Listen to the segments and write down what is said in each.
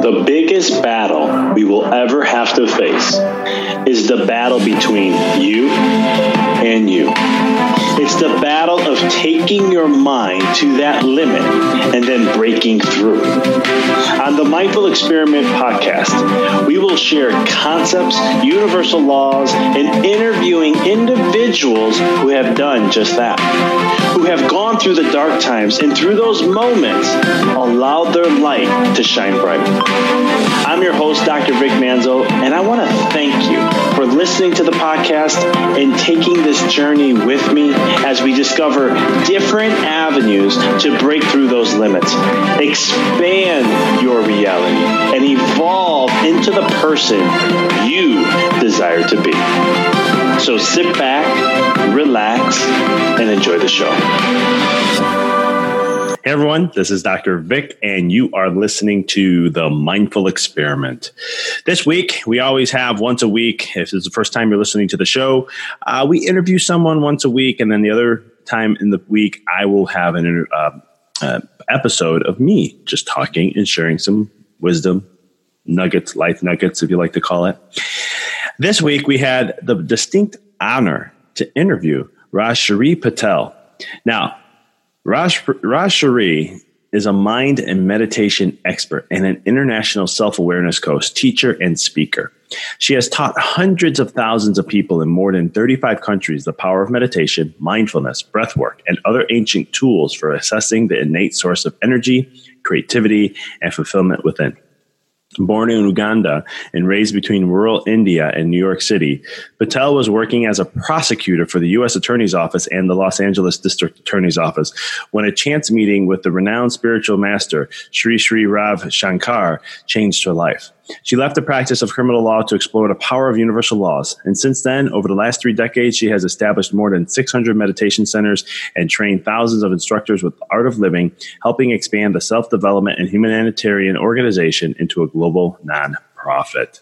The biggest battle we will ever have to face is the battle between you and you. It's the battle of taking your mind to that limit and then breaking through. On the Mindful Experiment podcast, we will share concepts, universal laws, and interviewing individuals who have done just that, who have gone through the dark times and through those moments allowed their light to shine bright. I'm your host, Dr. Vic Manzo, and I want to thank you for listening to the podcast and taking this journey with me as we discover different avenues to break through those limits, expand your reality, and evolve into the person you desire to be. So sit back, relax, and enjoy the show. Hey everyone, this is Dr. Vic, and you are listening to The Mindful Experiment. This week, we always have once a week. If it's the first time you're listening to the show, we interview someone once a week, and then the other time in the week, I will have an episode of me just talking and sharing some wisdom, nuggets, life nuggets, if you like to call it. This week, we had the distinct honor to interview Rajshree Patel. Now, Rajshree is a mind and meditation expert and an international self-awareness coach, teacher, and speaker. She has taught hundreds of thousands of people in more than 35 countries the power of meditation, mindfulness, breathwork, and other ancient tools for assessing the innate source of energy, creativity, and fulfillment within. Born in Uganda and raised between rural India and New York City, Patel was working as a prosecutor for the U.S. Attorney's Office and the Los Angeles District Attorney's Office when a chance meeting with the renowned spiritual master, Sri Sri Ravi Shankar, changed her life. She left the practice of criminal law to explore the power of universal laws. And since then, over the last 3 decades, she has established more than 600 meditation centers and trained thousands of instructors with the Art of Living, helping expand the self-development and humanitarian organization into a global nonprofit.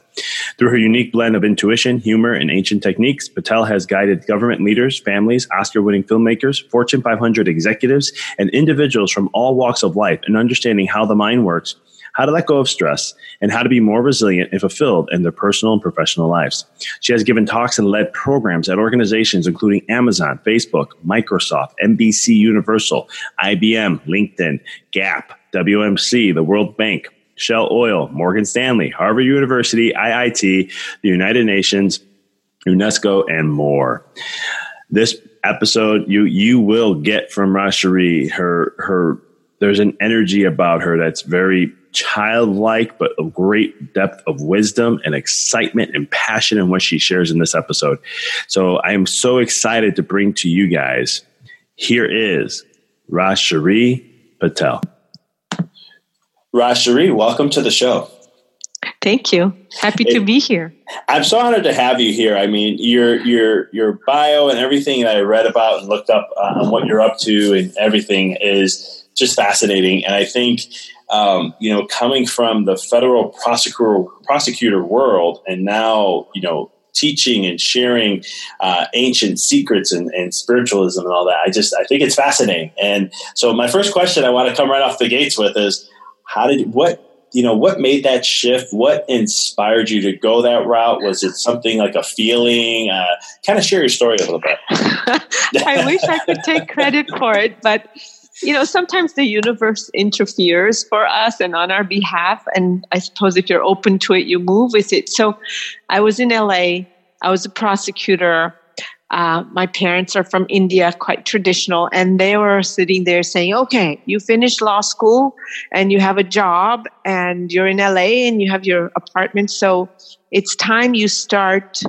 Through her unique blend of intuition, humor, and ancient techniques, Patel has guided government leaders, families, Oscar-winning filmmakers, Fortune 500 executives, and individuals from all walks of life in understanding how the mind works, how to let go of stress, and how to be more resilient and fulfilled in their personal and professional lives. She has given talks and led programs at organizations including Amazon, Facebook, Microsoft, NBC Universal, IBM, LinkedIn, Gap, WMC, the World Bank, Shell Oil, Morgan Stanley, Harvard University, IIT, the United Nations, UNESCO, and more. This episode, you will get from Rajshree her There's an energy about her that's very childlike, but a great depth of wisdom and excitement and passion in what she shares in this episode. So I am so excited to bring to you guys, here is Rajshree Patel. Rajshree, welcome to the show. Thank you. Happy to be here. I'm so honored to have you here. I mean, your bio and everything that I read about and looked up on what you're up to and everything is just fascinating. And I think, coming from the federal prosecutor world and now, teaching and sharing ancient secrets and spiritualism and all that, I think it's fascinating. And so my first question I want to come right off the gates with is, what made that shift? What inspired you to go that route? Was it something like a feeling? Kind of share your story a little bit. I wish I could take credit for it, but sometimes the universe interferes for us and on our behalf. And I suppose if you're open to it, you move with it. So I was in LA. I was a prosecutor. My parents are from India, quite traditional, and they were sitting there saying, okay, you finished law school and you have a job and you're in LA and you have your apartment. So it's time you start,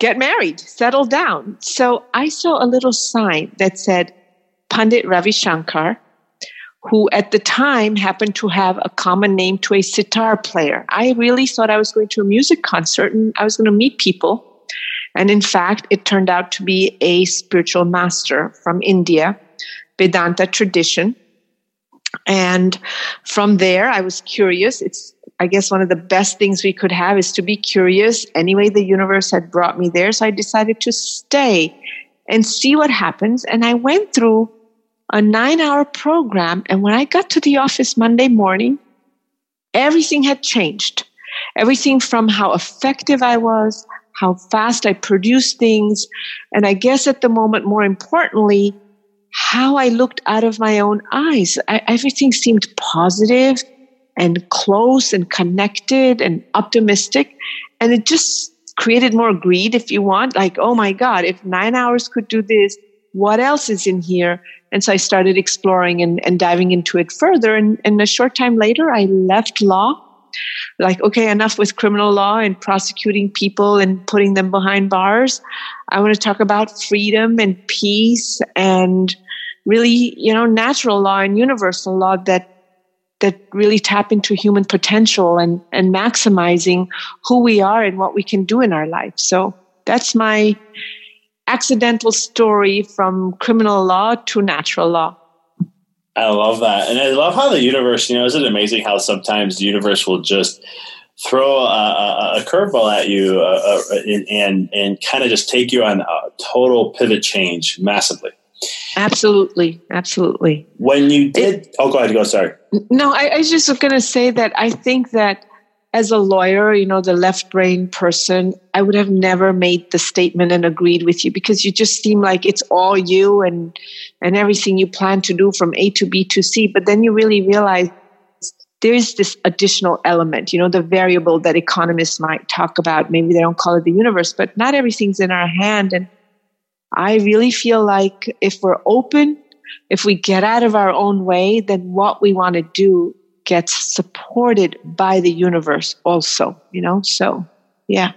get married, settle down. So I saw a little sign that said Pandit Ravi Shankar, who at the time happened to have a common name to a sitar player. I really thought I was going to a music concert and I was going to meet people. And in fact, it turned out to be a spiritual master from India, Vedanta tradition. And from there, I was curious. It's, I guess, one of the best things we could have is to be curious. Anyway, the universe had brought me there. So I decided to stay and see what happens. And I went through a 9-hour program. And when I got to the office Monday morning, everything had changed. Everything from how effective I was, how fast I produce things, and I guess at the moment, more importantly, how I looked out of my own eyes. Everything seemed positive and close and connected and optimistic, and it just created more greed, if you want, like, oh my God, if 9 hours could do this, what else is in here? And so I started exploring and diving into it further, and a short time later, I left law. Like, okay, enough with criminal law and prosecuting people and putting them behind bars. I want to talk about freedom and peace and really, natural law and universal law that really tap into human potential and maximizing who we are and what we can do in our life. So that's my accidental story from criminal law to natural law. I love that. And I love how the universe, isn't it amazing how sometimes the universe will just throw a curveball at you and kind of just take you on a total pivot change massively. Absolutely. Absolutely. When you did... go ahead. Go. Sorry. No, I was just going to say that I think that as a lawyer, the left brain person, I would have never made the statement and agreed with you because you just seem like it's all you and everything you plan to do from A to B to C. But then you really realize there is this additional element, the variable that economists might talk about. Maybe they don't call it the universe, but not everything's in our hand. And I really feel like if we're open, if we get out of our own way, then what we want to do gets supported by the universe also, so yeah.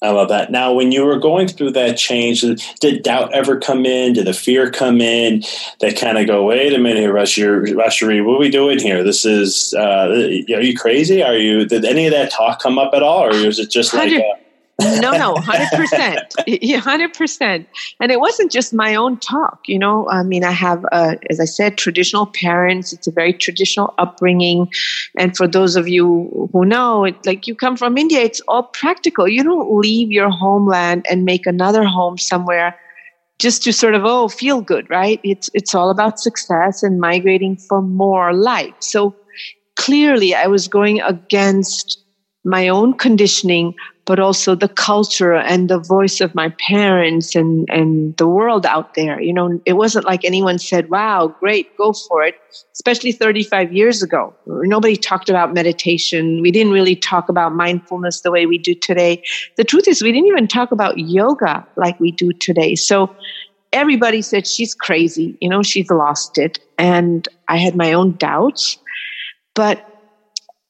I love that. Now, when you were going through that change, did doubt ever come in? Did the fear come in? They kind of go, wait a minute, Rajshree, what are we doing here? This is, are you crazy? Did any of that talk come up at all? Or was it just like No, 100%. 100%. And it wasn't just my own talk, I mean, I have, as I said, traditional parents. It's a very traditional upbringing. And for those of you who know, you come from India, it's all practical. You don't leave your homeland and make another home somewhere just to sort of, feel good, right? It's all about success and migrating for more life. So clearly I was going against my own conditioning, but also the culture and the voice of my parents and the world out there. It wasn't like anyone said, wow, great, go for it, especially 35 years ago. Nobody talked about meditation. We didn't really talk about mindfulness the way we do today. The truth is we didn't even talk about yoga like we do today. So everybody said, she's crazy, you know, she's lost it. And I had my own doubts. But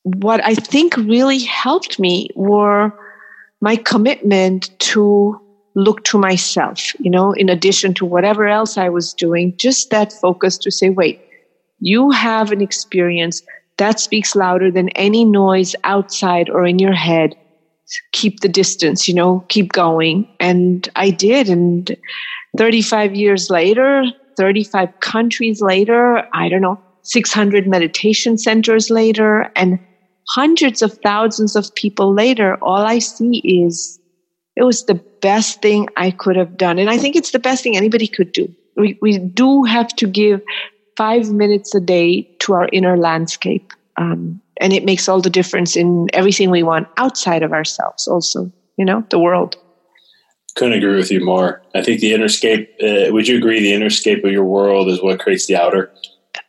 what I think really helped me were my commitment to look to myself, you know, in addition to whatever else I was doing, just that focus to say, wait, you have an experience that speaks louder than any noise outside or in your head. Keep the distance, you know, keep going. And I did. And 35 years later, 35 countries later, I don't know, 600 meditation centers later, and hundreds of thousands of people later, all I see is it was the best thing I could have done. And I think it's the best thing anybody could do. We do have to give 5 minutes a day to our inner landscape. And it makes all the difference in everything we want outside of ourselves also, you know, the world. Couldn't agree with you more. I think the innerscape, would you agree the innerscape of your world is what creates the outer?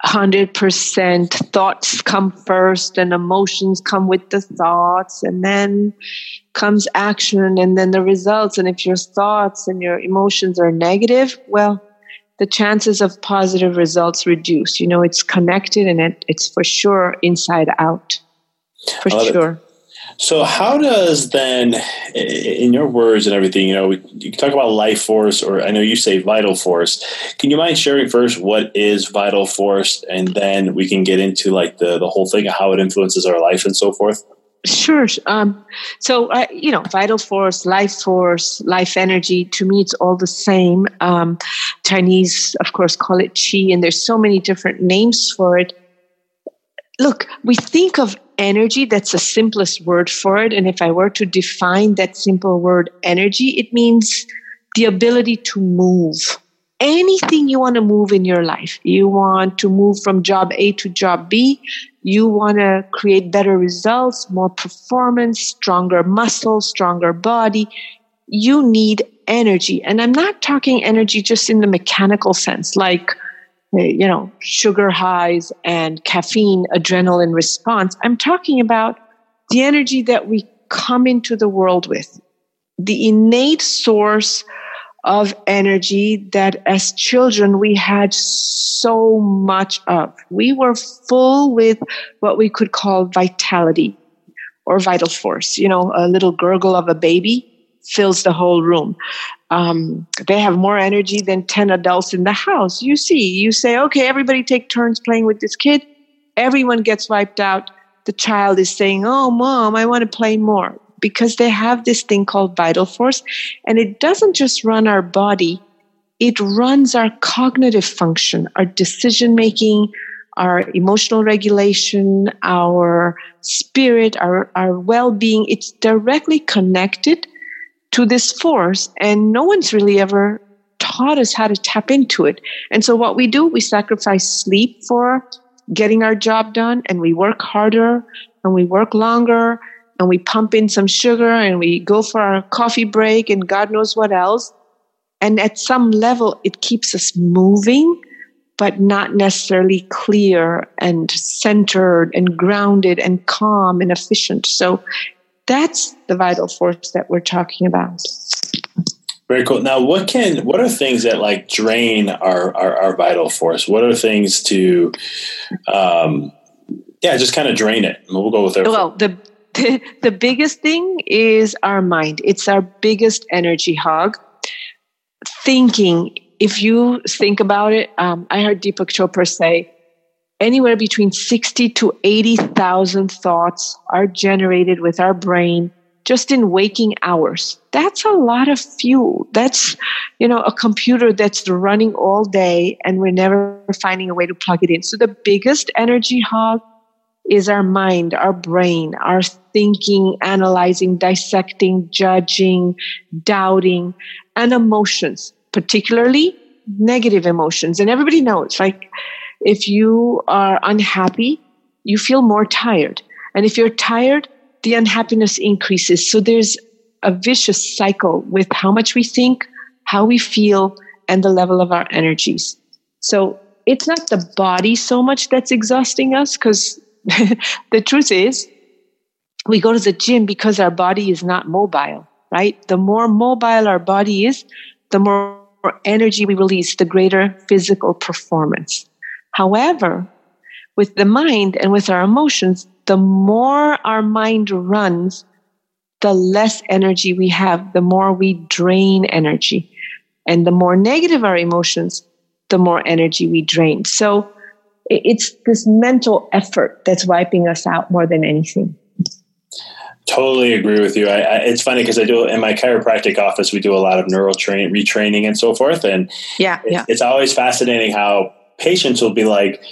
100%. Thoughts come first and emotions come with the thoughts, and then comes action and then the results. And if your thoughts and your emotions are negative, well, the chances of positive results reduce. You know, it's connected, and it's for sure inside out. For sure. It. So how does then, in your words and everything, you know, you can talk about life force, or I know you say vital force. Can you mind sharing first what is vital force, and then we can get into like the whole thing of how it influences our life and so forth? Sure. So, you know, vital force, life energy, to me, it's all the same. Chinese, of course, call it qi, and there's so many different names for it. Look, we think of energy, that's the simplest word for it. And if I were to define that simple word energy, it means the ability to move. Anything you want to move in your life, you want to move from job A to job B, you want to create better results, more performance, stronger muscles, stronger body, you need energy. And I'm not talking energy just in the mechanical sense, like, you know, sugar highs and caffeine, adrenaline response. I'm talking about the energy that we come into the world with, the innate source of energy that as children we had so much of. We were full with what we could call vitality or vital force. You know, a little gurgle of a baby fills the whole room. They have more energy than 10 adults in the house. You say, okay, everybody take turns playing with this kid. Everyone gets wiped out. The child is saying, oh, mom, I want to play more, because they have this thing called vital force. And it doesn't just run our body. It runs our cognitive function, our decision-making, our emotional regulation, our spirit, our well-being. It's directly connected to this force, and no one's really ever taught us how to tap into it. And so what we do, we sacrifice sleep for getting our job done, and we work harder, and we work longer, and we pump in some sugar, and we go for our coffee break, and God knows what else. And at some level, it keeps us moving, but not necessarily clear and centered and grounded and calm and efficient. So that's the vital force that we're talking about. Very cool. Now, what are things that like drain our vital force? What are things to, just kind of drain it? We'll go with it. Well, the biggest thing is our mind. It's our biggest energy hog. Thinking. If you think about it, I heard Deepak Chopra say, anywhere between 60 to 80,000 thoughts are generated with our brain just in waking hours. That's a lot of fuel. That's, you know, a computer that's running all day and we're never finding a way to plug it in. So the biggest energy hog is our mind, our brain, our thinking, analyzing, dissecting, judging, doubting, and emotions, particularly negative emotions. And everybody knows, like, if you are unhappy, you feel more tired. And if you're tired, the unhappiness increases. So there's a vicious cycle with how much we think, how we feel, and the level of our energies. So it's not the body so much that's exhausting us, because the truth is we go to the gym because our body is not mobile, right? The more mobile our body is, the more more energy we release, the greater physical performance. However, with the mind and with our emotions, the more our mind runs, the less energy we have, the more we drain energy. And the more negative our emotions, the more energy we drain. So it's this mental effort that's wiping us out more than anything. Totally agree with you. It's funny because I do in my chiropractic office, we do a lot of neural retraining and so forth. And it's always fascinating how patients will be like,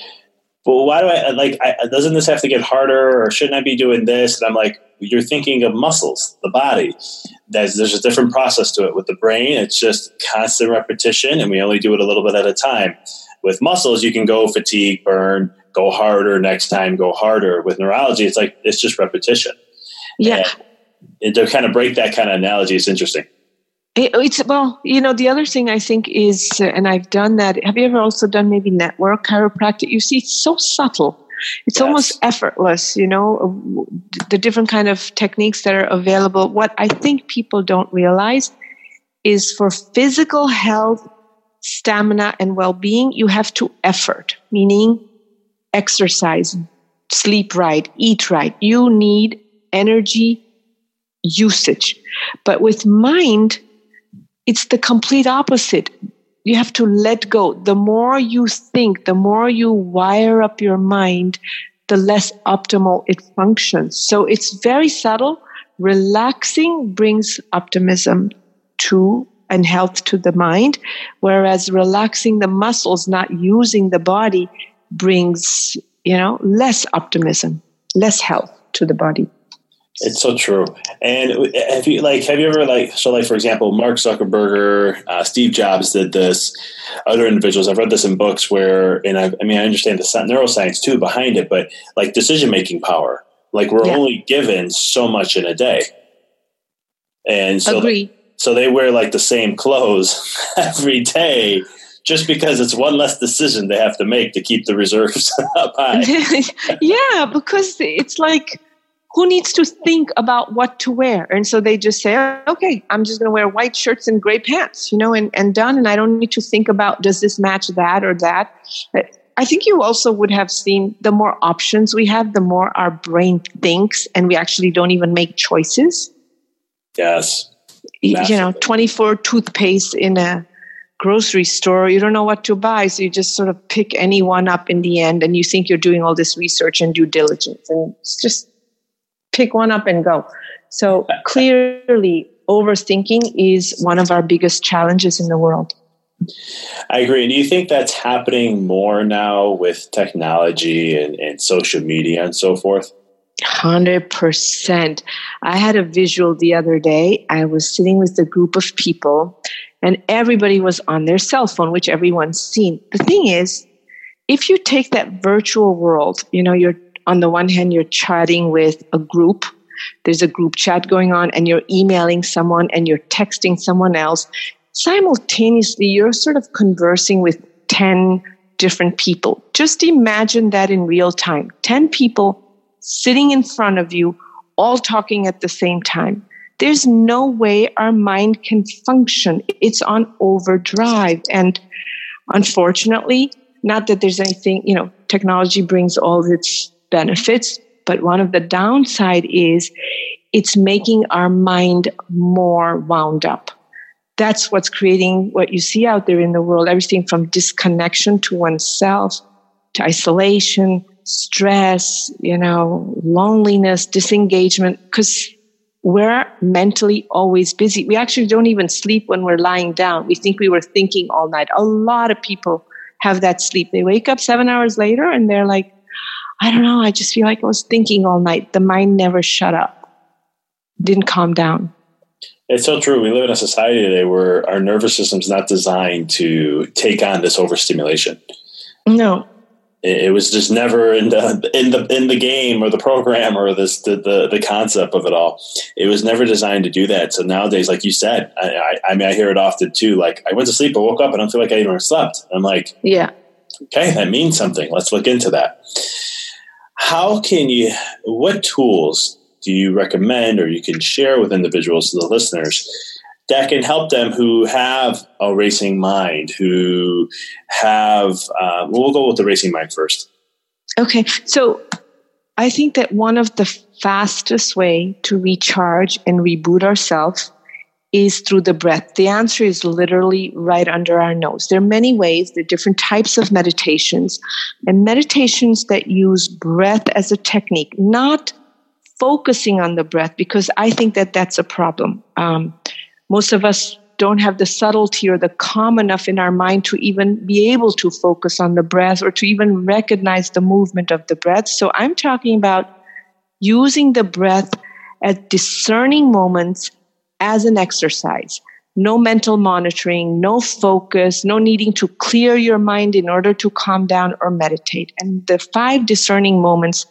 well, why do I doesn't this have to get harder, or shouldn't I be doing this? And I'm like, you're thinking of muscles, the body. There's a different process to it. With the brain, it's just constant repetition, and we only do it a little bit at a time. With muscles, you can go fatigue, burn, go harder next time, go harder. With neurology, it's like, it's just repetition. Yeah. And to kind of break that kind of analogy is interesting. The other thing I think is, and I've done that. Have you ever also done maybe network chiropractic? You see, it's so subtle. It's almost effortless, the different kind of techniques that are available. What I think people don't realize is for physical health, stamina, and well-being, you have to effort, meaning exercise, sleep right, eat right. You need energy usage. But with mind, it's the complete opposite. You have to let go. The more you think, the more you wire up your mind, the less optimal it functions. So it's very subtle. Relaxing brings optimism to and health to the mind, whereas relaxing the muscles, not using the body, brings, less optimism, less health to the body. It's so true. And have you ever, for example, Mark Zuckerberg, Steve Jobs did this, other individuals. I've read this in books where, and I understand the neuroscience too behind it, but like decision-making power, like we're only given so much in a day. And so, so they wear like the same clothes every day just because it's one less decision they have to make to keep the reserves up high. Yeah, because it's like, who needs to think about what to wear? And so they just say, okay, I'm just going to wear white shirts and gray pants, and done. And I don't need to think about, does this match that or that? I think you also would have seen the more options we have, the more our brain thinks, and we actually don't even make choices. Yes. Massively. 24 toothpaste in a grocery store. You don't know what to buy. So you just sort of pick any one up in the end, and you think you're doing all this research and due diligence. And it's just, pick one up and go. So clearly, overthinking is one of our biggest challenges in the world. I agree. Do you think that's happening more now with technology and social media and so forth? 100%. I had a visual the other day. I was sitting with a group of people, and everybody was on their cell phone, which everyone's seen. The thing is, if you take that virtual world, you're on the one hand, you're chatting with a group. There's a group chat going on, and you're emailing someone and you're texting someone else. Simultaneously, you're sort of conversing with 10 different people. Just imagine that in real time. 10 people sitting in front of you, all talking at the same time. There's no way our mind can function. It's on overdrive. And unfortunately, not that there's anything, technology brings all its benefits, but one of the downside is it's making our mind more wound up. That's what's creating what you see out there in the world, everything from disconnection to oneself, to isolation, stress, loneliness, disengagement, because we're mentally always busy. We actually don't even sleep when we're lying down. We think we were thinking all night. A lot of people have that sleep. They wake up 7 hours later and they're like, I don't know, I just feel like I was thinking all night. The mind never shut up, didn't calm down. It's so true. We live in a society today where our nervous system's not designed to take on this overstimulation. No. It was just never in the game or the program or the concept of it all. It was never designed to do that. So nowadays, like you said, I hear it often too. Like, I went to sleep, I woke up, I don't feel like I even slept. I'm like, okay, that means something. Let's look into that. What tools do you recommend or you can share with individuals, to the listeners, that can help them who have a racing mind, who have, we'll go with the racing mind first. Okay. So I think that one of the fastest way to recharge and reboot ourselves is through the breath. The answer is literally right under our nose. There are many ways, there are different types of meditations, and meditations that use breath as a technique, not focusing on the breath, because I think that that's a problem. Most of us don't have the subtlety or the calm enough in our mind to even be able to focus on the breath or to even recognize the movement of the breath. So I'm talking about using the breath at discerning moments as an exercise. No mental monitoring, no focus, no needing to clear your mind in order to calm down or meditate. And the 5 discerning moments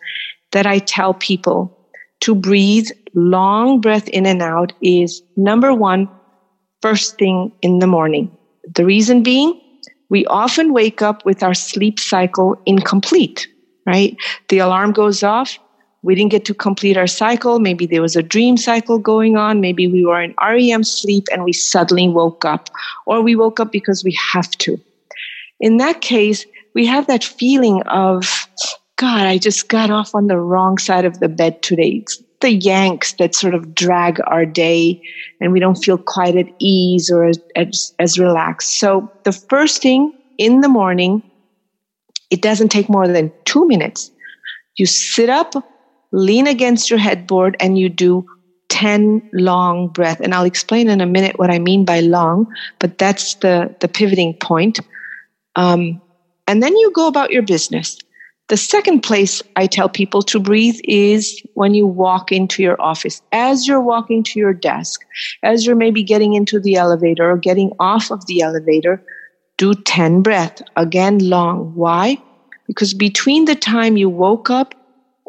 that I tell people to breathe, long breath in and out, is number 1, first thing in the morning. The reason being, we often wake up with our sleep cycle incomplete, right? The alarm goes off. We didn't get to complete our cycle. Maybe there was a dream cycle going on. Maybe we were in REM sleep and we suddenly woke up, or we woke up because we have to. In that case, we have that feeling of, God, I just got off on the wrong side of the bed today. It's the yanks that sort of drag our day, and we don't feel quite at ease or as relaxed. So the first thing in the morning, it doesn't take more than 2 minutes. You sit up, lean against your headboard, and you do 10 long breaths. And I'll explain in a minute what I mean by long, but that's the pivoting point. And then you go about your business. The second place I tell people to breathe is when you walk into your office. As you're walking to your desk, as you're maybe getting into the elevator or getting off of the elevator, do 10 breaths. Again, long. Why? Because between the time you woke up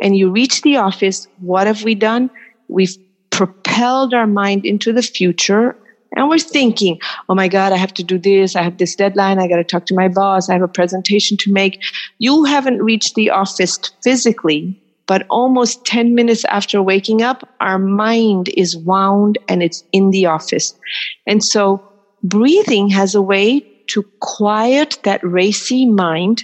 and you reach the office, what have we done? We've propelled our mind into the future, and we're thinking, oh my God, I have to do this. I have this deadline. I got to talk to my boss. I have a presentation to make. You haven't reached the office physically, but almost 10 minutes after waking up, our mind is wound and it's in the office. And so breathing has a way to quiet that racy mind,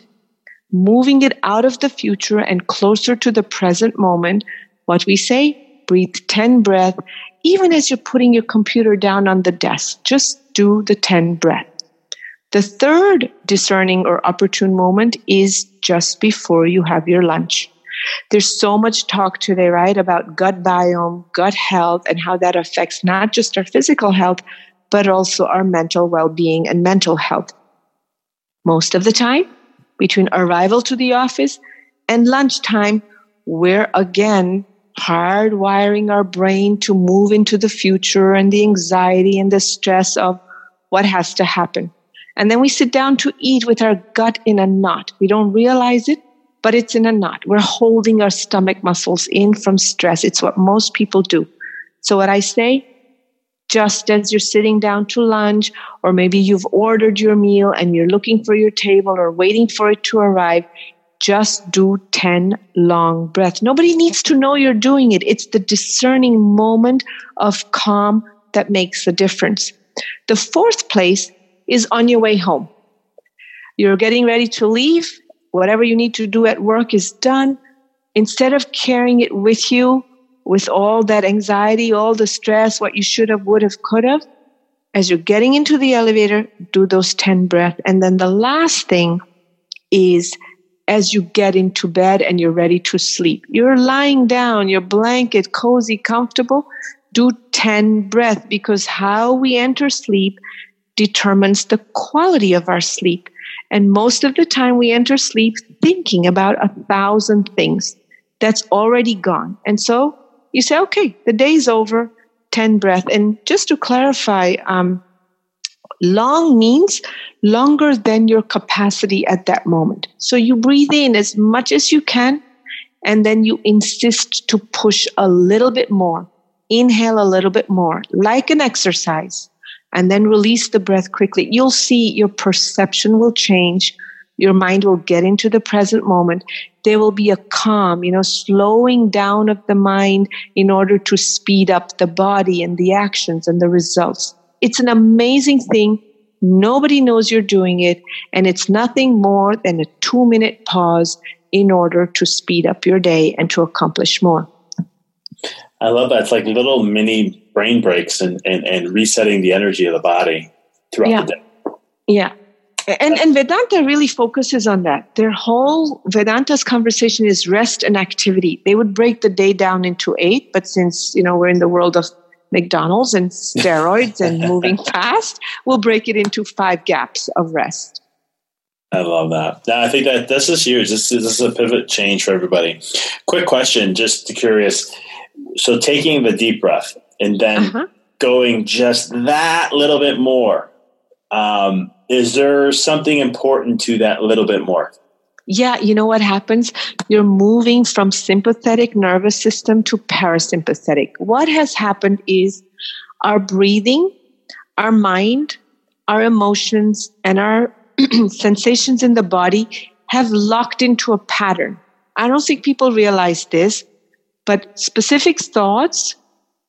moving it out of the future and closer to the present moment. What we say, breathe 10 breaths. Even as you're putting your computer down on the desk, just do the 10 breaths. The third discerning or opportune moment is just before you have your lunch. There's so much talk today, right, about gut biome, gut health, and how that affects not just our physical health, but also our mental well-being and mental health. Most of the time, between arrival to the office and lunchtime, we're again hardwiring our brain to move into the future and the anxiety and the stress of what has to happen. And then we sit down to eat with our gut in a knot. We don't realize it, but it's in a knot. We're holding our stomach muscles in from stress. It's what most people do. So what I say, just as you're sitting down to lunch, or maybe you've ordered your meal and you're looking for your table or waiting for it to arrive, just do 10 long breaths. Nobody needs to know you're doing it. It's the discerning moment of calm that makes the difference. The fourth place is on your way home. You're getting ready to leave. Whatever you need to do at work is done. Instead of carrying it with you, with all that anxiety, all the stress, what you should have, would have, could have, as you're getting into the elevator, do those 10 breaths. And then the last thing is, as you get into bed and you're ready to sleep, you're lying down, your blanket, cozy, comfortable, do 10 breaths, because how we enter sleep determines the quality of our sleep. And most of the time we enter sleep thinking about 1,000 things. That's already gone. And so you say, okay, the day's over, 10 breaths. And just to clarify, long means longer than your capacity at that moment. So you breathe in as much as you can, and then you insist to push a little bit more, inhale a little bit more, like an exercise, and then release the breath quickly. You'll see your perception will change. Your mind will get into the present moment. There will be a calm, slowing down of the mind in order to speed up the body and the actions and the results. It's an amazing thing. Nobody knows you're doing it. And it's nothing more than a 2-minute pause in order to speed up your day and to accomplish more. I love that. It's like little mini brain breaks and resetting the energy of the body throughout the day. Yeah. And Vedanta really focuses on that. Their whole Vedanta's conversation is rest and activity. They would break the day down into 8, but since, we're in the world of McDonald's and steroids and moving fast, we'll break it into 5 gaps of rest. I love that. Now, I think that this is huge. This is a pivot change for everybody. Quick question, just curious. So taking the deep breath and then going just that little bit more. Is there something important to that little bit more? Yeah, you know what happens? You're moving from sympathetic nervous system to parasympathetic. What has happened is our breathing, our mind, our emotions, and our sensations in the body have locked into a pattern. I don't think people realize this, but specific thoughts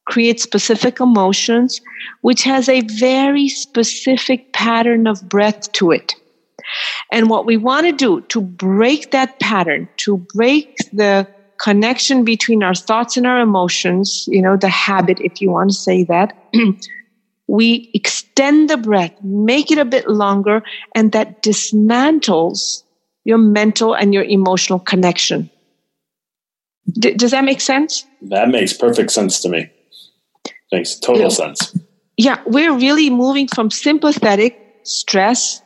create specific emotions, which has a very specific pattern of breath to it. And what we want to do to break that pattern, to break the connection between our thoughts and our emotions, the habit, if you want to say that, we extend the breath, make it a bit longer, and that dismantles your mental and your emotional connection. Does that make sense? That makes perfect sense to me. Makes total sense. Yeah, we're really moving from sympathetic stress,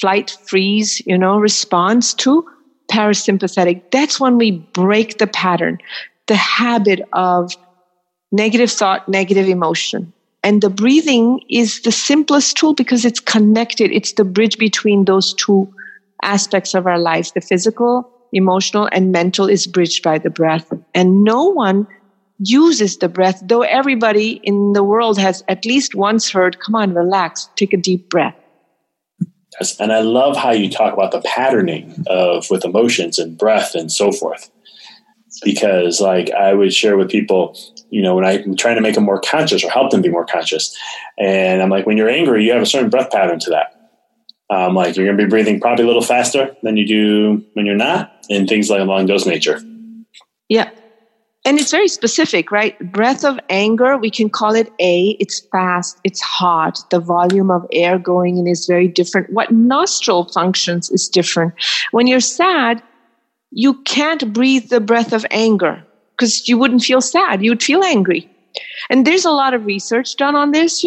flight, freeze, response to parasympathetic. That's when we break the pattern, the habit of negative thought, negative emotion. And the breathing is the simplest tool because it's connected. It's the bridge between those two aspects of our lives. The physical, emotional, and mental is bridged by the breath. And no one uses the breath, though everybody in the world has at least once heard, come on, relax, take a deep breath. Yes, and I love how you talk about the patterning of with emotions and breath and so forth. Because like I would share with people, when I'm trying to make them more conscious or help them be more conscious. And I'm like, when you're angry, you have a certain breath pattern to that. Like you're going to be breathing probably a little faster than you do when you're not and things like along those nature. Yeah. And it's very specific, right? Breath of anger, we can call it A. It's fast. It's hot. The volume of air going in is very different. What nostril functions is different. When you're sad, you can't breathe the breath of anger because you wouldn't feel sad. You would feel angry. And there's a lot of research done on this.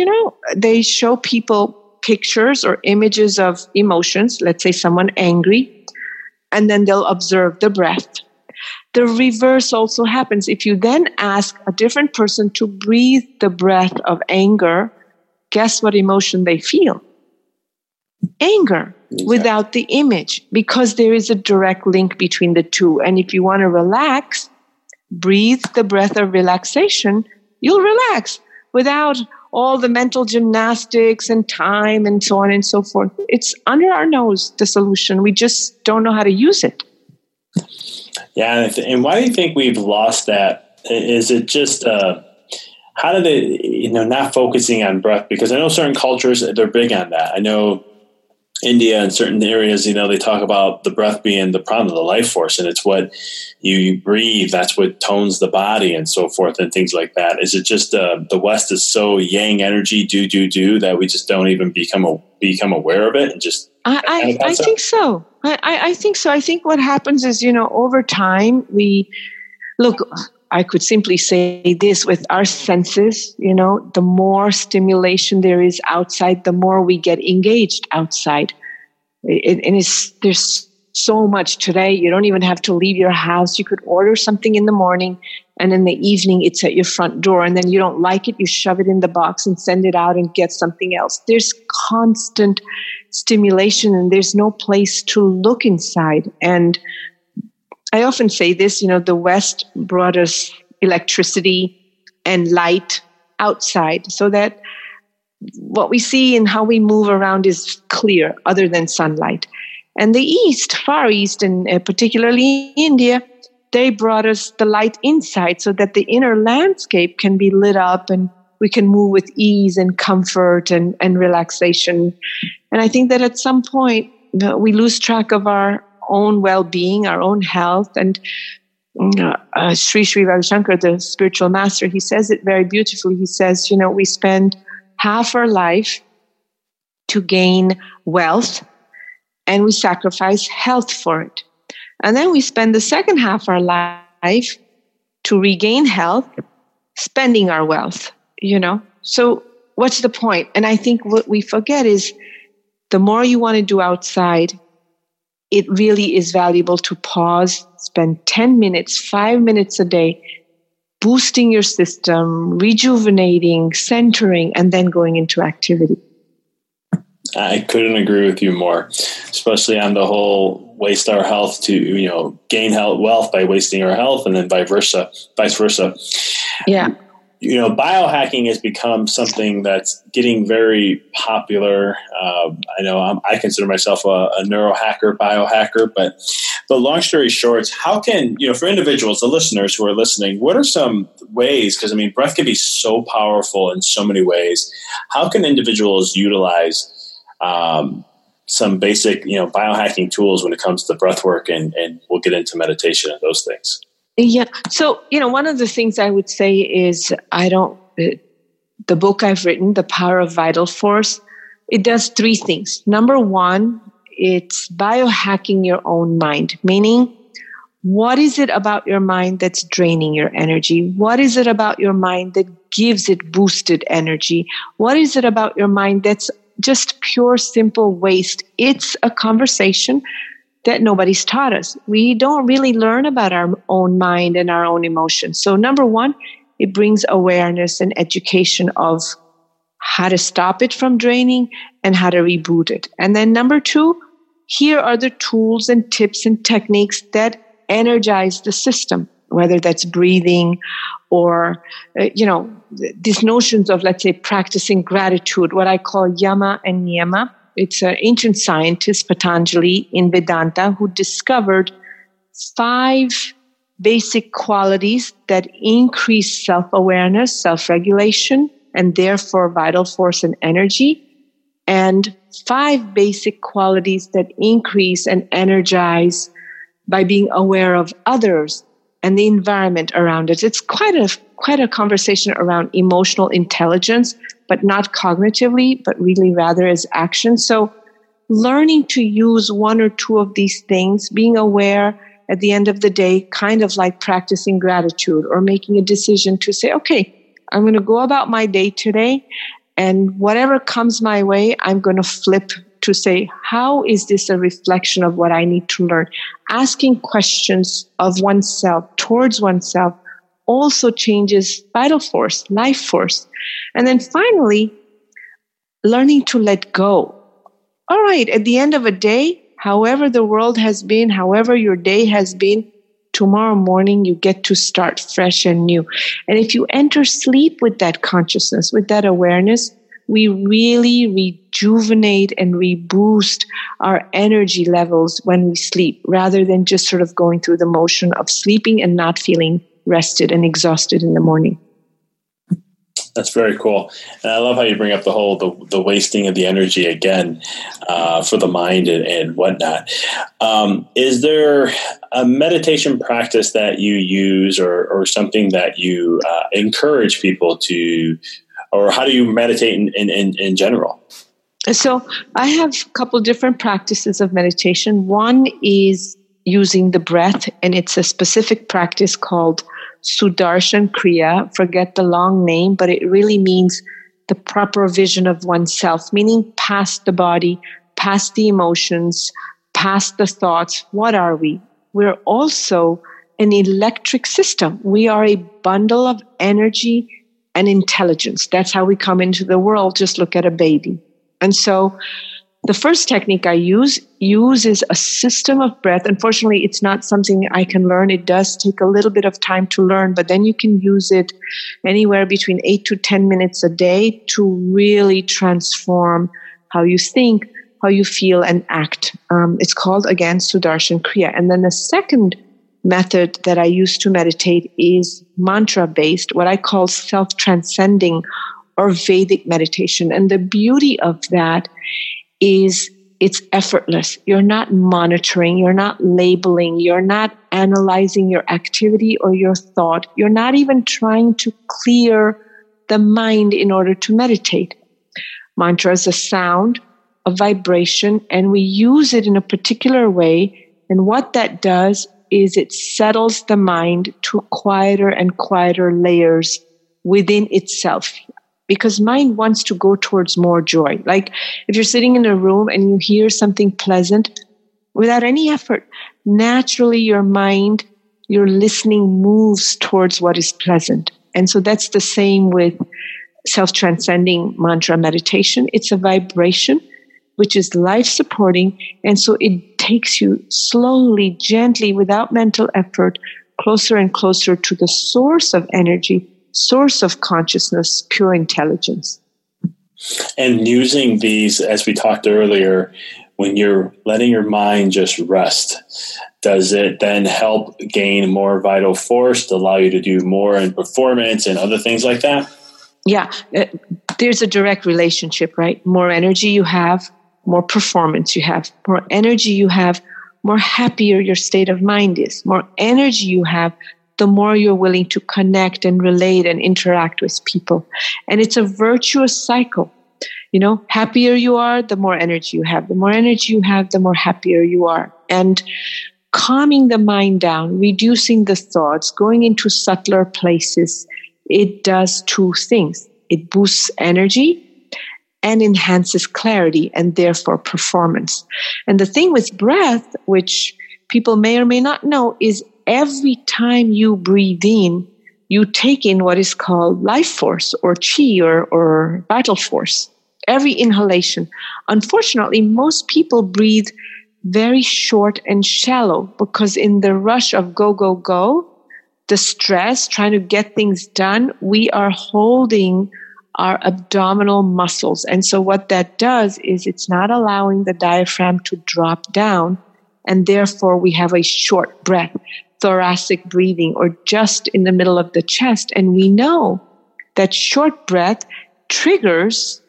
They show people pictures or images of emotions. Let's say someone angry, and then they'll observe the breath. The reverse also happens. If you then ask a different person to breathe the breath of anger, guess what emotion they feel? Anger, without the image, because there is a direct link between the two. And if you want to relax, breathe the breath of relaxation, you'll relax without all the mental gymnastics and time and so on and so forth. It's under our nose, the solution. We just don't know how to use it. Yeah, and why do you think we've lost that? Is it just how do they, not focusing on breath? Because I know certain cultures, they're big on that. I know India and certain areas, they talk about the breath being the problem, the life force, and it's what you breathe. That's what tones the body and so forth and things like that. Is it just the West is so yang energy, do, that we just don't even become aware of it and just. I think so. I think so. I think what happens is, over time we look, I could simply say this with our senses, the more stimulation there is outside, the more we get engaged outside. There's so much today. You don't even have to leave your house. You could order something in the morning and in the evening it's at your front door, and then you don't like it. You shove it in the box and send it out and get something else. There's constant stimulation and there's no place to look inside. And I often say this, the West brought us electricity and light outside so that what we see and how we move around is clear other than sunlight. And the East, Far East, and particularly India, they brought us the light inside so that the inner landscape can be lit up and we can move with ease and comfort and relaxation. And I think that at some point, we lose track of our own well-being, our own health. And Sri Sri Ravi Shankar, the spiritual master, he says it very beautifully. He says, you know, we spend half our life to gain wealth and we sacrifice health for it. And then we spend the second half of our life to regain health, spending our wealth, you know. So what's the point? And I think what we forget is the more you want to do outside, it really is valuable to pause, spend 10 minutes, 5 minutes a day, boosting your system, rejuvenating, centering, and then going into activity. I couldn't agree with you more, especially on the whole waste our health to, you know, gain health wealth by wasting our health and then vice versa. Yeah. You know, biohacking has become something that's getting very popular. I know I consider myself a neurohacker, biohacker, but long story short, how can, you know, for individuals, the listeners who are listening, what are some ways, because I mean, breath can be so powerful in so many ways. How can individuals utilize some basic, you know, biohacking tools when it comes to breath work, and we'll get into meditation and those things? Yeah. So, you know, one of the things I would say is the book I've written, The Power of Vital Force, it does three things. Number one, it's biohacking your own mind, meaning what is it about your mind that's draining your energy? What is it about your mind that gives it boosted energy? What is it about your mind that's just pure, simple waste? It's a conversation that nobody's taught us. We don't really learn about our own mind and our own emotions. So number one, it brings awareness and education of how to stop it from draining and how to reboot it. And then number two, here are the tools and tips and techniques that energize the system, whether that's breathing or, you know, these notions of, let's say, practicing gratitude, what I call Yama and Niyama. It's an ancient scientist, Patanjali, in Vedanta, who discovered 5 basic qualities that increase self-awareness, self-regulation, and therefore vital force and energy, and 5 basic qualities that increase and energize by being aware of others and the environment around us. It's quite a conversation around emotional intelligence, but not cognitively, but really rather as action. So learning to use one or two of these things, being aware at the end of the day, kind of like practicing gratitude or making a decision to say, okay, I'm going to go about my day today, and whatever comes my way, I'm going to flip to say, how is this a reflection of what I need to learn? Asking questions of oneself, towards oneself, also changes vital force, life force. And then finally, learning to let go. All right, at the end of a day, however the world has been, however your day has been, tomorrow morning you get to start fresh and new. And if you enter sleep with that consciousness, with that awareness, we really rejuvenate and reboost our energy levels when we sleep, rather than just sort of going through the motion of sleeping and not feeling rested and exhausted in the morning. That's very cool. And I love how you bring up the whole, the wasting of the energy again, for the mind and whatnot. Is there a meditation practice that you use or something that you encourage people to, or how do you meditate in general? So I have a couple different practices of meditation. One is using the breath, and it's a specific practice called Sudarshan Kriya. Forget the long name, but it really means the proper vision of oneself, meaning past the body, past the emotions, past the thoughts. What are we? We're also an electric system. We are a bundle of energy and intelligence. That's how we come into the world. Just look at a baby. And so the first technique I use is a system of breath. Unfortunately, it's not something I can learn. It does take a little bit of time to learn, but then you can use it anywhere between 8 to 10 minutes a day to really transform how you think, how you feel, and act. It's called, again, Sudarshan Kriya. And then the second method that I use to meditate is mantra-based, what I call self-transcending or Vedic meditation. And the beauty of that is it's effortless. You're not monitoring, you're not labeling, you're not analyzing your activity or your thought. You're not even trying to clear the mind in order to meditate. Mantra is a sound, a vibration, and we use it in a particular way. And what that does is it settles the mind to quieter and quieter layers within itself. Because mind wants to go towards more joy. Like if you're sitting in a room and you hear something pleasant, without any effort, naturally your mind, your listening moves towards what is pleasant. And so that's the same with self-transcending mantra meditation. It's a vibration which is life-supporting. And so it takes you slowly, gently, without mental effort, closer and closer to the source of energy, source of consciousness, pure intelligence. And using these, as we talked earlier, when you're letting your mind just rest, does it then help gain more vital force to allow you to do more in performance and other things like that? Yeah, there's a direct relationship, right? More energy you have, more performance you have. More energy you have, more happier your state of mind is. More energy you have, the more you're willing to connect and relate and interact with people. And it's a virtuous cycle. You know, happier you are, the more energy you have. The more energy you have, the more happier you are. And calming the mind down, reducing the thoughts, going into subtler places, it does two things. It boosts energy and enhances clarity and therefore performance. And the thing with breath, which people may or may not know, is every time you breathe in, you take in what is called life force or chi or vital force. Every inhalation. Unfortunately, most people breathe very short and shallow because in the rush of go, go, go, the stress, trying to get things done, we are holding our abdominal muscles. And so what that does is it's not allowing the diaphragm to drop down, and therefore we have a short breath, thoracic breathing, or just in the middle of the chest. And we know that short breath triggers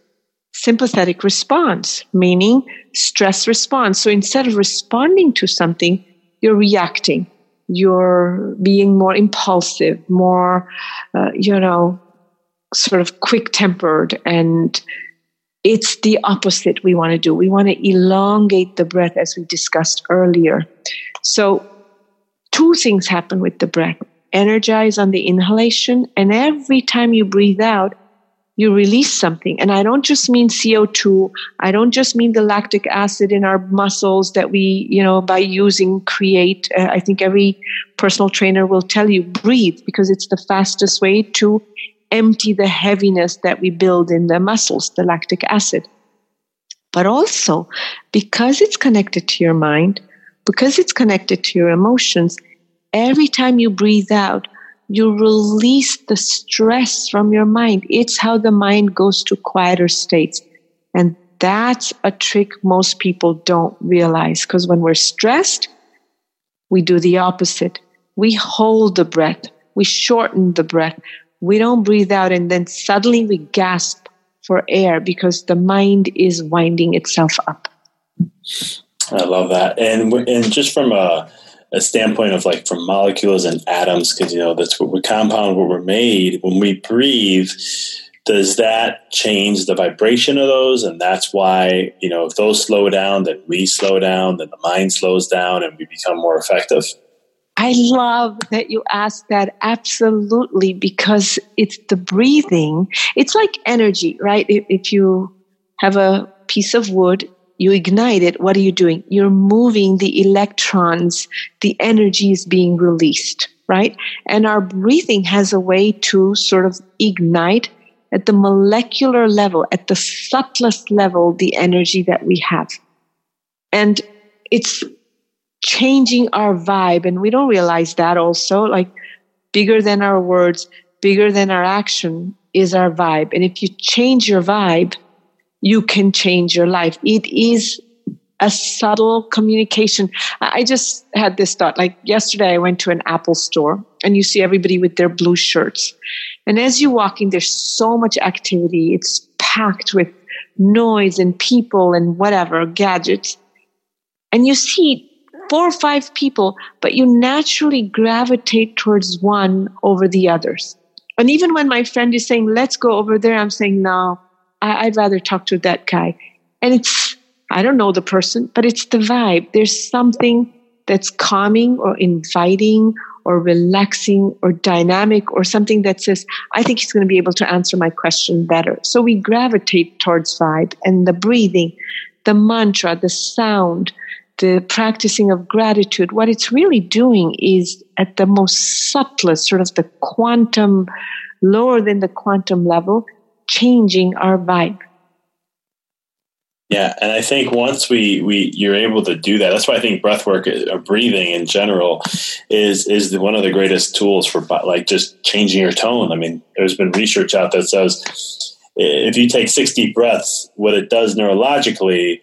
sympathetic response, meaning stress response. So instead of responding to something, you're reacting. You're being more impulsive, more, sort of quick-tempered. And it's the opposite we want to do. We want to elongate the breath, as we discussed earlier. So two things happen with the breath. Energize on the inhalation, and every time you breathe out, you release something. And I don't just mean CO2. I don't just mean the lactic acid in our muscles that we, by using create. I think every personal trainer will tell you, breathe, because it's the fastest way to empty the heaviness that we build in the muscles, the lactic acid. But also, because it's connected to your mind, because it's connected to your emotions, every time you breathe out, you release the stress from your mind. It's how the mind goes to quieter states. And that's a trick most people don't realize, because when we're stressed, we do the opposite. We hold the breath. We shorten the breath. We don't breathe out, and then suddenly we gasp for air because the mind is winding itself up. I love that. And just from a standpoint of like from molecules and atoms, because that's what we compound, what we're made. When we breathe, does that change the vibration of those? And that's why if those slow down, then we slow down, then the mind slows down, and we become more effective. I love that you asked that. Absolutely, because it's the breathing. It's like energy, right? If you have a piece of wood, you ignite it, what are you doing? You're moving the electrons, the energy is being released, right? And our breathing has a way to sort of ignite at the molecular level, at the subtlest level, the energy that we have. And it's changing our vibe, and we don't realize that also, like bigger than our words, bigger than our action is our vibe. And if you change your vibe, you can change your life. It is a subtle communication. I just had this thought, like yesterday I went to an Apple store and you see everybody with their blue shirts. And as you walk in, there's so much activity. It's packed with noise and people and whatever, gadgets. And you see 4 or 5 people, but you naturally gravitate towards one over the others. And even when my friend is saying, let's go over there, I'm saying, no, I'd rather talk to that guy. And it's, I don't know the person, but it's the vibe. There's something that's calming or inviting or relaxing or dynamic or something that says, I think he's going to be able to answer my question better. So we gravitate towards vibe, and the breathing, the mantra, the sound, the practicing of gratitude. What it's really doing is at the most subtlest, sort of the quantum, lower than the quantum level, changing our vibe. Yeah, and I think once you're able to do that, that's why I think breath work or breathing in general is one of the greatest tools for like just changing your tone. I mean, there's been research out that says if you take 60 breaths, what it does neurologically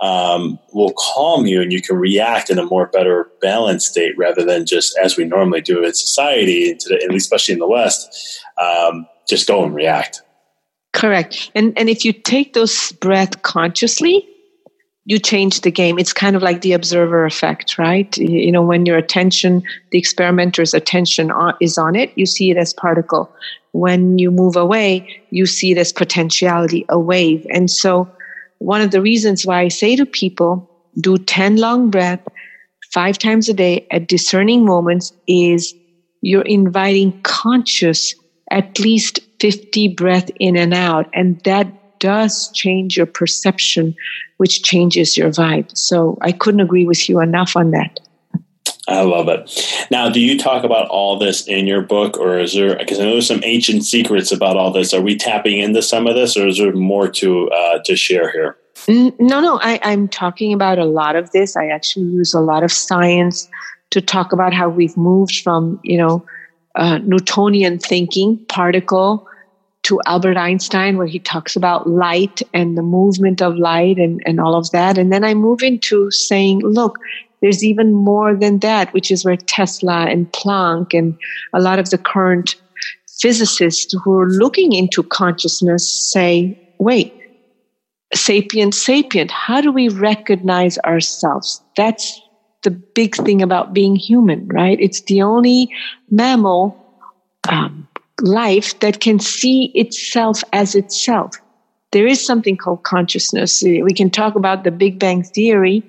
will calm you, and you can react in a more better balanced state rather than just as we normally do in society, especially in the West, just go and react. Correct. And if you take those breaths consciously, you change the game. It's kind of like the observer effect, right? You know, when your attention, the experimenter's attention is on it, you see it as particle. When you move away, you see it as potentiality, a wave. And so one of the reasons why I say to people, do 10 long breaths 5 times a day at discerning moments is you're inviting conscious at least 50 breath in and out. And that does change your perception, which changes your vibe. So I couldn't agree with you enough on that. I love it. Now, do you talk about all this in your book, or is there, because I know there's some ancient secrets about all this. Are we tapping into some of this, or is there more to share here? No. I'm talking about a lot of this. I actually use a lot of science to talk about how we've moved from, Newtonian thinking, particle, to Albert Einstein, where he talks about light and the movement of light and all of that. And then I move into saying, look, there's even more than that, which is where Tesla and Planck and a lot of the current physicists who are looking into consciousness say, wait, sapient, how do we recognize ourselves? That's the big thing about being human, right? It's the only mammal life that can see itself as itself. There is something called consciousness. We can talk about the Big Bang Theory.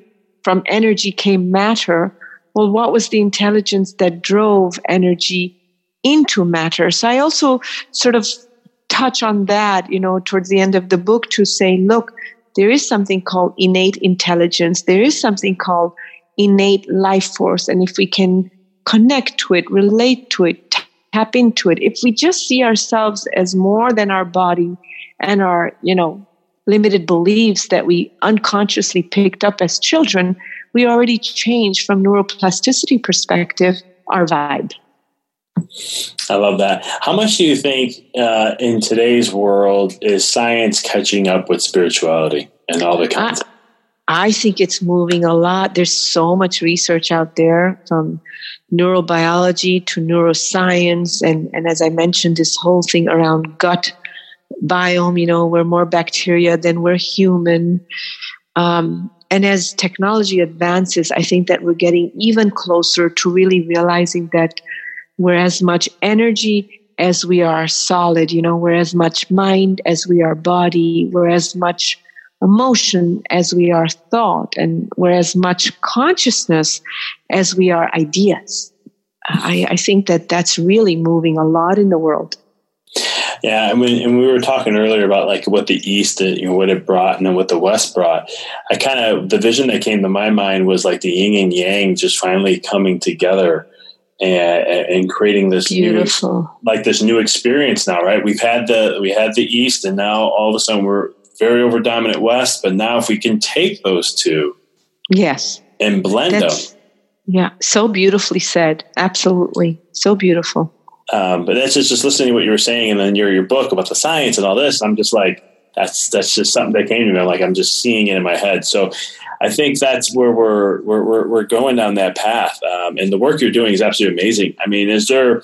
From energy came matter. Well, what was the intelligence that drove energy into matter? So I also sort of touch on that, towards the end of the book to say, look, there is something called innate intelligence. There is something called innate life force. And if we can connect to it, relate to it, tap into it, if we just see ourselves as more than our body and our, limited beliefs that we unconsciously picked up as children, we already changed from neuroplasticity perspective our vibe. I love that. How much do you think in today's world is science catching up with spirituality and all the concepts? I think it's moving a lot. There's so much research out there from neurobiology to neuroscience. And as I mentioned, this whole thing around gut biome, we're more bacteria than we're human. And as technology advances, I think that we're getting even closer to really realizing that we're as much energy as we are solid, we're as much mind as we are body, we're as much emotion as we are thought, and we're as much consciousness as we are ideas. I think that that's really moving a lot in the world. Yeah, I mean, and we were talking earlier about like what the East, what it brought, and then what the West brought. The vision that came to my mind was like the yin and yang just finally coming together and creating this new experience now, right? We had the East, and now all of a sudden we're very over dominant West. But now, if we can take those two, yes, and blend them, yeah, so beautifully said. Absolutely, so beautiful. But that's just listening to what you were saying, and then your book about the science and all this. I'm just like, that's just something that came to me. I'm just seeing it in my head. So I think that's where we're going down that path. And the work you're doing is absolutely amazing. I mean, is there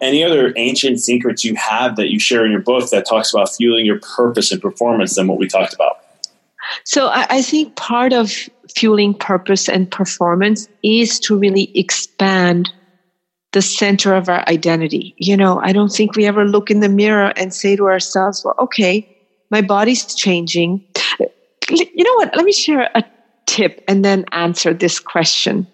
any other ancient secrets you have that you share in your book that talks about fueling your purpose and performance than what we talked about? So I think part of fueling purpose and performance is to really expand the center of our identity. You know, I don't think we ever look in the mirror and say to ourselves, well, okay, my body's changing. You know what? Let me share a tip and then answer this question.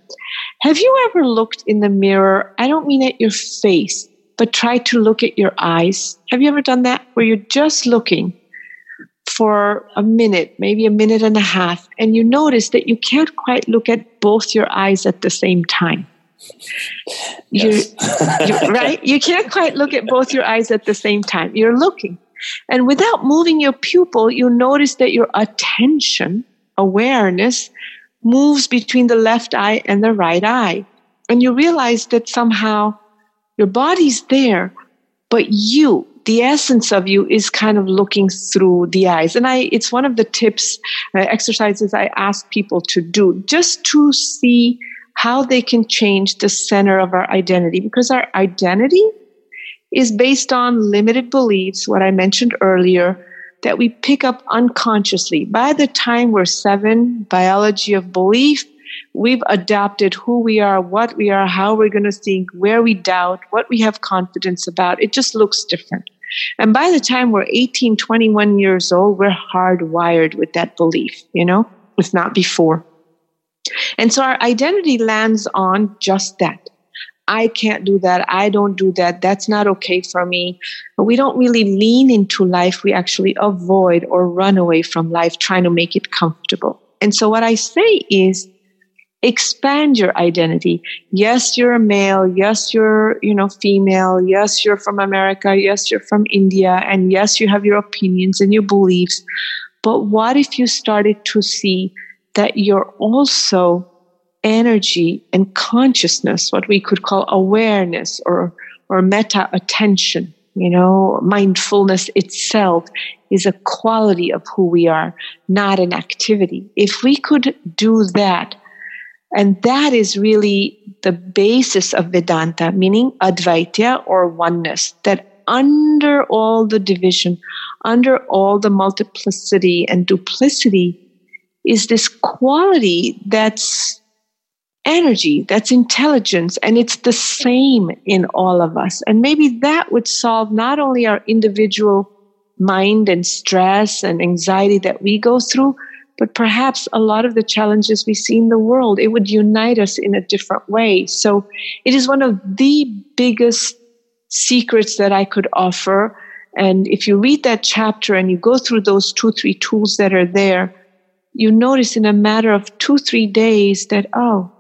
Have you ever looked in the mirror? I don't mean at your face, but try to look at your eyes. Have you ever done that, where you're just looking for a minute, maybe a minute and a half, and you notice that you can't quite look at both your eyes at the same time? Yes. You right? You can't quite look at both your eyes at the same time. You're looking. And without moving your pupil, you notice that your attention, awareness, moves between the left eye and the right eye. And you realize that somehow your body's there, but you, the essence of you, is kind of looking through the eyes. And it's one of the tips, exercises I ask people to do, just to see how they can change the center of our identity. Because our identity is based on limited beliefs, what I mentioned earlier, that we pick up unconsciously. By the time we're 7, biology of belief, we've adopted who we are, what we are, how we're going to think, where we doubt, what we have confidence about. It just looks different. And by the time we're 18, 21 years old, we're hardwired with that belief, you know, if not before. And so our identity lands on just that. I can't do that. I don't do that. That's not okay for me. But we don't really lean into life. We actually avoid or run away from life, trying to make it comfortable. And so what I say is, expand your identity. Yes, you're a male. Yes, you're, female. Yes, you're from America. Yes, you're from India. And yes, you have your opinions and your beliefs. But what if you started to see that you're also energy and consciousness, what we could call awareness or meta attention? You know, mindfulness itself is a quality of who we are, not an activity. If we could do that, and that is really the basis of Vedanta, meaning Advaita or oneness, that under all the division, under all the multiplicity and duplicity is this quality that's energy, that's intelligence, and it's the same in all of us. And maybe that would solve not only our individual mind and stress and anxiety that we go through, but perhaps a lot of the challenges we see in the world. It would unite us in a different way. So it is one of the biggest secrets that I could offer. And if you read that chapter and you go through those 2-3 tools that are there, you notice in a matter of 2-3 days that, oh,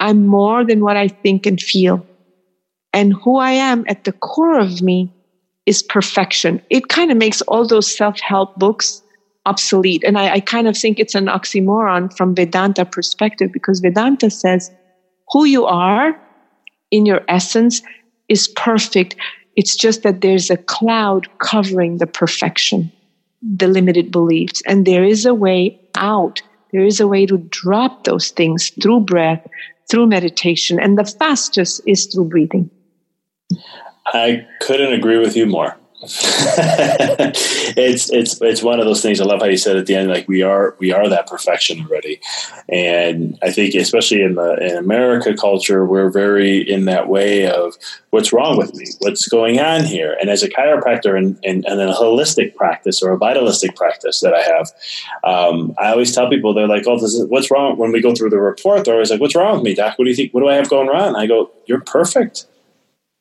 I'm more than what I think and feel. And who I am at the core of me is perfection. It kind of makes all those self-help books obsolete. And I kind of think it's an oxymoron from Vedanta perspective, because Vedanta says who you are in your essence is perfect. It's just that there's a cloud covering the perfection, the limited beliefs. And there is a way out. There is a way to drop those things through breath, through meditation, and the fastest is through breathing. I couldn't agree with you more. It's one of those things. I love how you said at the end, like we are that perfection already. And I think especially in America culture, we're very in that way of what's wrong with me, what's going on here. And as a chiropractor and a holistic practice or a vitalistic practice that I have, I always tell people, they're like, oh, what's wrong? When we go through the report, they're always like, what's wrong with me, doc? What do you think? What do I have going wrong? I go, you're perfect.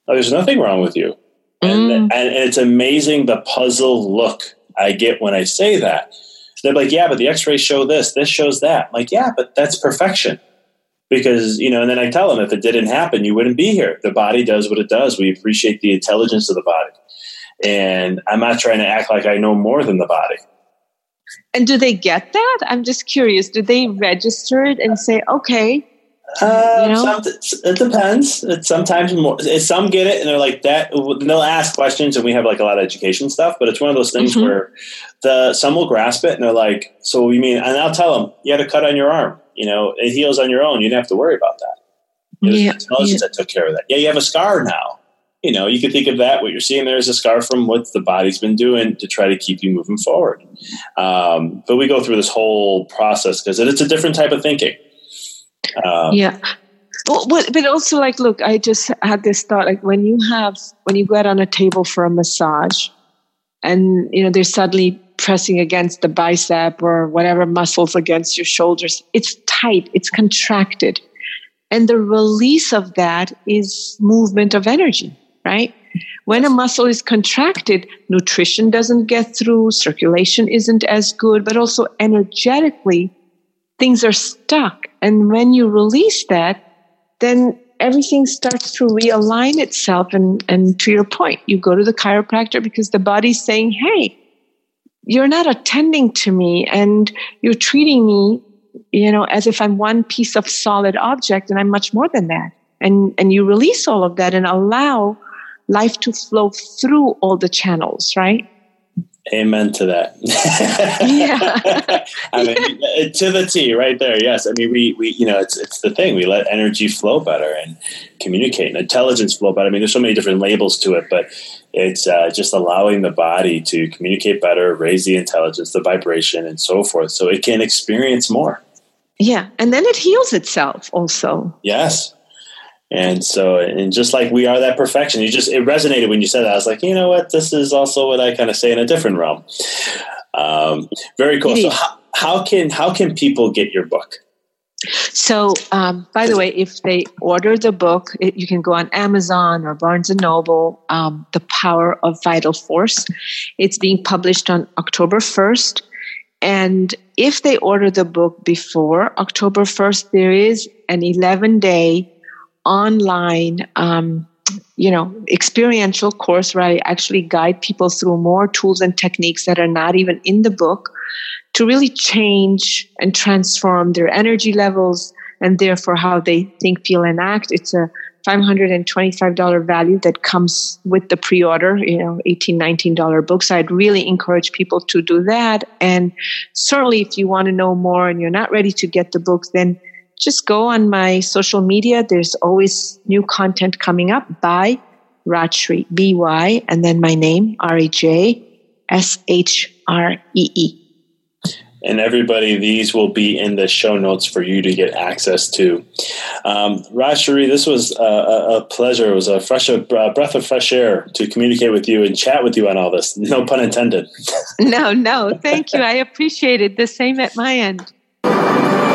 Oh, there's nothing wrong with you. And it's amazing the puzzle look I get when I say that. They're like, yeah, but the x-rays show this, this shows that. I'm like, yeah, but that's perfection. Because, and then I tell them, if it didn't happen, you wouldn't be here. The body does what it does. We appreciate the intelligence of the body. And I'm not trying to act like I know more than the body. And do they get that? I'm just curious. Do they register it and say, okay, It depends. Sometimes more. Some get it and they're like that. And they'll ask questions, and we have like a lot of education stuff. But it's one of those things where some will grasp it and they're like, "So you mean?" And I'll tell them, "You had a cut on your arm. You know, it heals on your own. You don't have to worry about that. It was intelligence that took care of that. Yeah, you have a scar now. You know, you can think of that. What you're seeing there is a scar from what the body's been doing to try to keep you moving forward. But we go through this whole process because it's a different type of thinking." But also, like, look, I just had this thought, like, when you go out on a table for a massage and, you know, they're suddenly pressing against the bicep or whatever muscles against your shoulders, it's tight, it's contracted. And the release of that is movement of energy, right? When a muscle is contracted, nutrition doesn't get through, circulation isn't as good, but also energetically, things are stuck. And when you release that, then everything starts to realign itself. And to your point, you go to the chiropractor because the body's saying, hey, you're not attending to me and you're treating me, you know, as if I'm one piece of solid object and I'm much more than that. And you release all of that and allow life to flow through all the channels, right? Amen to that. I mean, to the T right there. Yes. I mean, we you know, it's the thing. We let energy flow better and communicate and intelligence flow better. I mean, there's so many different labels to it, but it's just allowing the body to communicate better, raise the intelligence, the vibration and so forth. So it can experience more. Yeah. And then it heals itself also. Yes. And so, and just like we are that perfection, it resonated when you said that. I was like, you know what, this is also what I kind of say in a different realm. Very cool. So how can people get your book? So, by the way, if they order the book, you can go on Amazon or Barnes & Noble, The Power of Vital Force. It's being published on October 1st. And if they order the book before October 1st, there is an 11-day online, experiential course where I actually guide people through more tools and techniques that are not even in the book to really change and transform their energy levels and therefore how they think, feel, and act. It's a $525 value that comes with the pre-order, $18, $19 books. I'd really encourage people to do that. And certainly if you want to know more and you're not ready to get the book, then just go on my social media. There's always new content coming up by Rajshree, B-Y, and then my name, R-A-J-S-H-R-E-E. And everybody, these will be in the show notes for you to get access to. Rajshree, this was a pleasure. It was a breath of fresh air to communicate with you and chat with you on all this. No pun intended. No. Thank you. I appreciate it. The same at my end.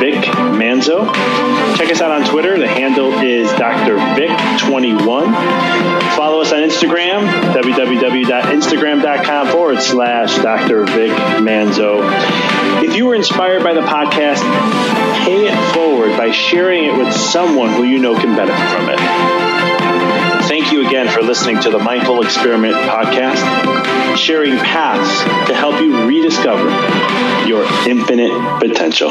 Vic Manzo. Check us out on Twitter. The handle is Dr. Vic 21. Follow us on Instagram, www.instagram.com/Dr. Vic Manzo. If you were inspired by the podcast, pay it forward by sharing it with someone who you know can benefit from it. Thank you again for listening to the Mindful Experiment podcast, sharing paths to help you rediscover your infinite potential.